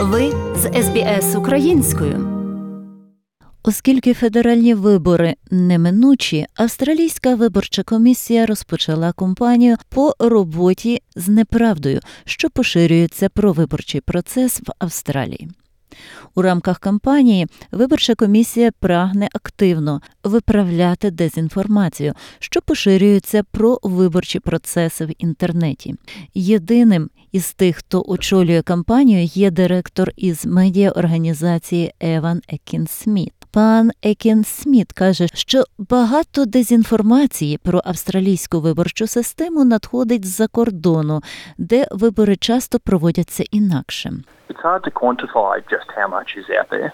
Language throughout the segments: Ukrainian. Ви з SBS українською. Оскільки федеральні вибори неминучі, Австралійська виборча комісія розпочала кампанію по роботі з неправдою, що поширюється про виборчий процес в Австралії. У рамках кампанії виборча комісія прагне активно виправляти дезінформацію, що поширюється про виборчі процеси в інтернеті. Єдиним із тих, хто очолює кампанію, є директор із медіаорганізації Еван Екін-Сміт. Пан Екін-Сміт каже, що багато дезінформації про австралійську виборчу систему надходить з-за кордону, де вибори часто проводяться інакше. It's hard to quantify just how much is out there,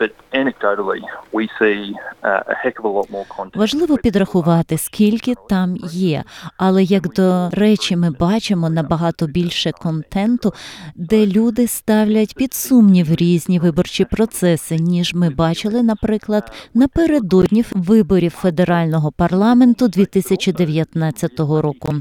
but anecdotally we see a heck of a lot more content. Важливо підрахувати, скільки там є, але, як до речі, ми бачимо набагато більше контенту, де люди ставлять під сумнів різні виборчі процеси, ніж ми бачили, наприклад, напередодні виборів федерального парламенту 2019 року.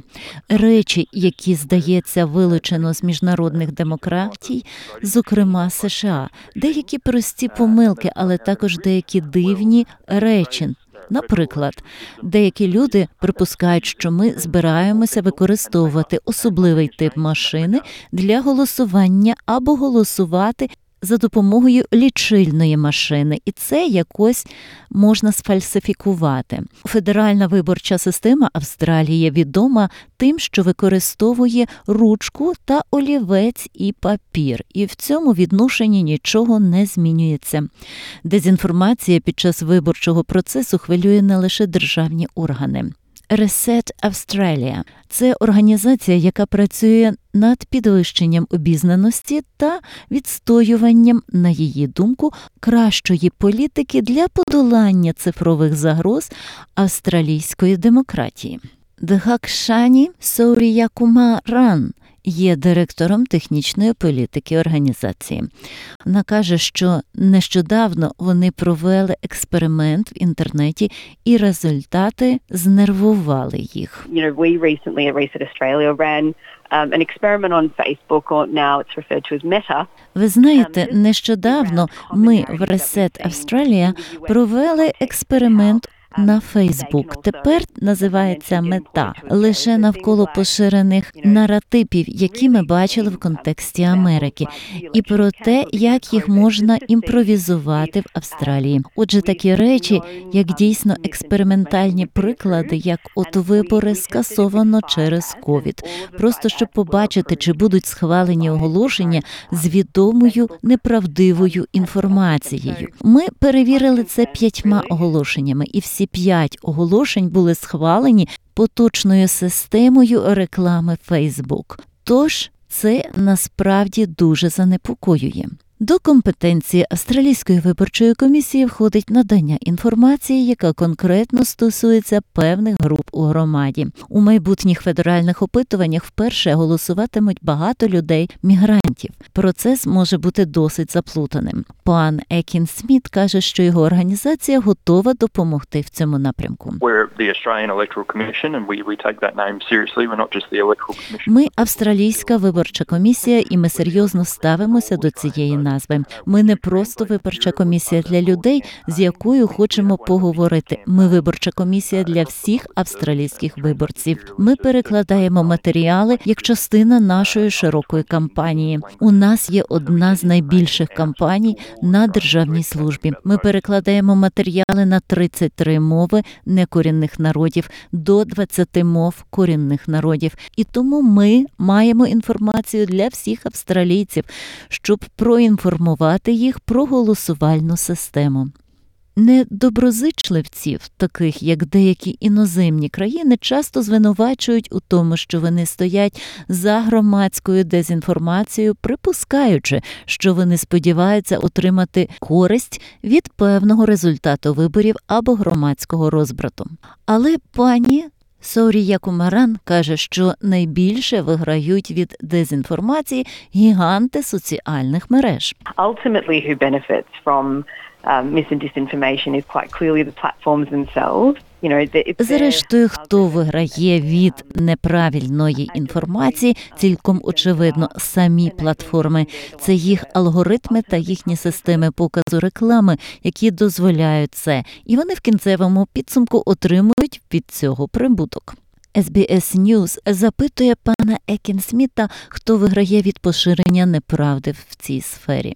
Речі, які, здається, вилучено з міжнародних демократій, зокрема США. Деякі прості помилки, але також деякі дивні речі. Наприклад, деякі люди припускають, що ми збираємося використовувати особливий тип машини для голосування або голосувати за допомогою лічильної машини, і це якось можна сфальсифікувати. Федеральна виборча система Австралії відома тим, що використовує ручку та олівець і папір, і в цьому відношенні нічого не змінюється. Дезінформація під час виборчого процесу хвилює не лише державні органи. Reset Australia – це організація, яка працює над підвищенням обізнаності та відстоюванням, на її думку, кращої політики для подолання цифрових загроз австралійської демократії. Дхакшані Саурия Кумаран є директором технічної політики організації. Вона каже, що нещодавно вони провели експеримент в інтернеті і результати знервували їх. We recently at Reset Australia ran an experiment on Facebook, or now it's referred to as Meta. Ви знаєте, нещодавно ми в Reset Australia провели експеримент на Фейсбук. Тепер називається Мета. Лише навколо поширених наративів, які ми бачили в контексті Америки, і про те, як їх можна імпровізувати в Австралії. Отже, такі речі, як дійсно експериментальні приклади, як от вибори скасовано через ковід. Просто, щоб побачити, чи будуть схвалені оголошення з відомою неправдивою інформацією. Ми перевірили це 5 оголошеннями, і всі 5 оголошень були схвалені поточною системою реклами Facebook. Тож це насправді дуже занепокоює. До компетенції Австралійської виборчої комісії входить надання інформації, яка конкретно стосується певних груп у громаді. У майбутніх федеральних опитуваннях вперше голосуватимуть багато людей-мігрантів. Процес може бути досить заплутаним. Пан Екін-Сміт каже, що його організація готова допомогти в цьому напрямку. Ми Австралійська виборча комісія, і ми серйозно ставимося до цієї назви. Ми не просто виборча комісія для людей, з якою хочемо поговорити. Ми виборча комісія для всіх австралійських виборців. Ми перекладаємо матеріали як частина нашої широкої кампанії. У нас є одна з найбільших кампаній на державній службі. Ми перекладаємо матеріали на 33 мови некорінних народів, до 20 мов корінних народів. І тому ми маємо інформацію для всіх австралійців, щоб проінформувати їх про голосувальну систему. Недоброзичливців, таких як деякі іноземні країни, часто звинувачують у тому, що вони стоять за громадською дезінформацією, припускаючи, що вони сподіваються отримати користь від певного результату виборів або громадського розбрату. Але пані Саурія Кумаран каже, що найбільше виграють від дезінформації гіганти соціальних мереж. Ultimately who benefits from misinformation is quite clearly the platforms themselves. Зрештою, хто виграє від неправильної інформації, цілком очевидно, самі платформи. Це їх алгоритми та їхні системи показу реклами, які дозволяють це. І вони в кінцевому підсумку отримують від цього прибуток. SBS News запитує пана Екін-Сміта, хто виграє від поширення неправди в цій сфері.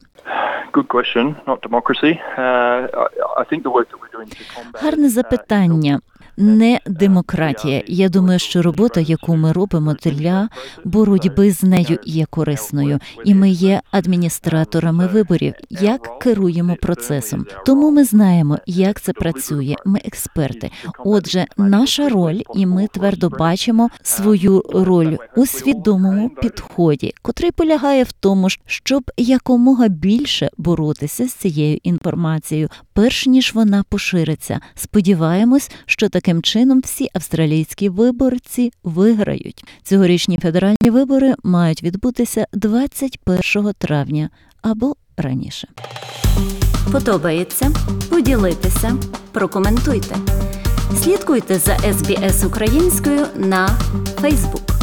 Гарне запитання. Не демократія. Я думаю, що робота, яку ми робимо для боротьби з нею, є корисною. І ми є адміністраторами виборів, як керуємо процесом. Тому ми знаємо, як це працює. Ми експерти. Отже, наша роль, і ми твердо бачимо свою роль у свідомому підході, котрий полягає в тому, щоб якомога більше боротися з цією інформацією, перш ніж вона пошириться. Сподіваємось, що таким чином всі австралійські виборці виграють. Цьогорічні федеральні вибори мають відбутися 21 травня або раніше. Подобається? Поділіться, прокоментуйте. Слідкуйте за SBS українською на Facebook.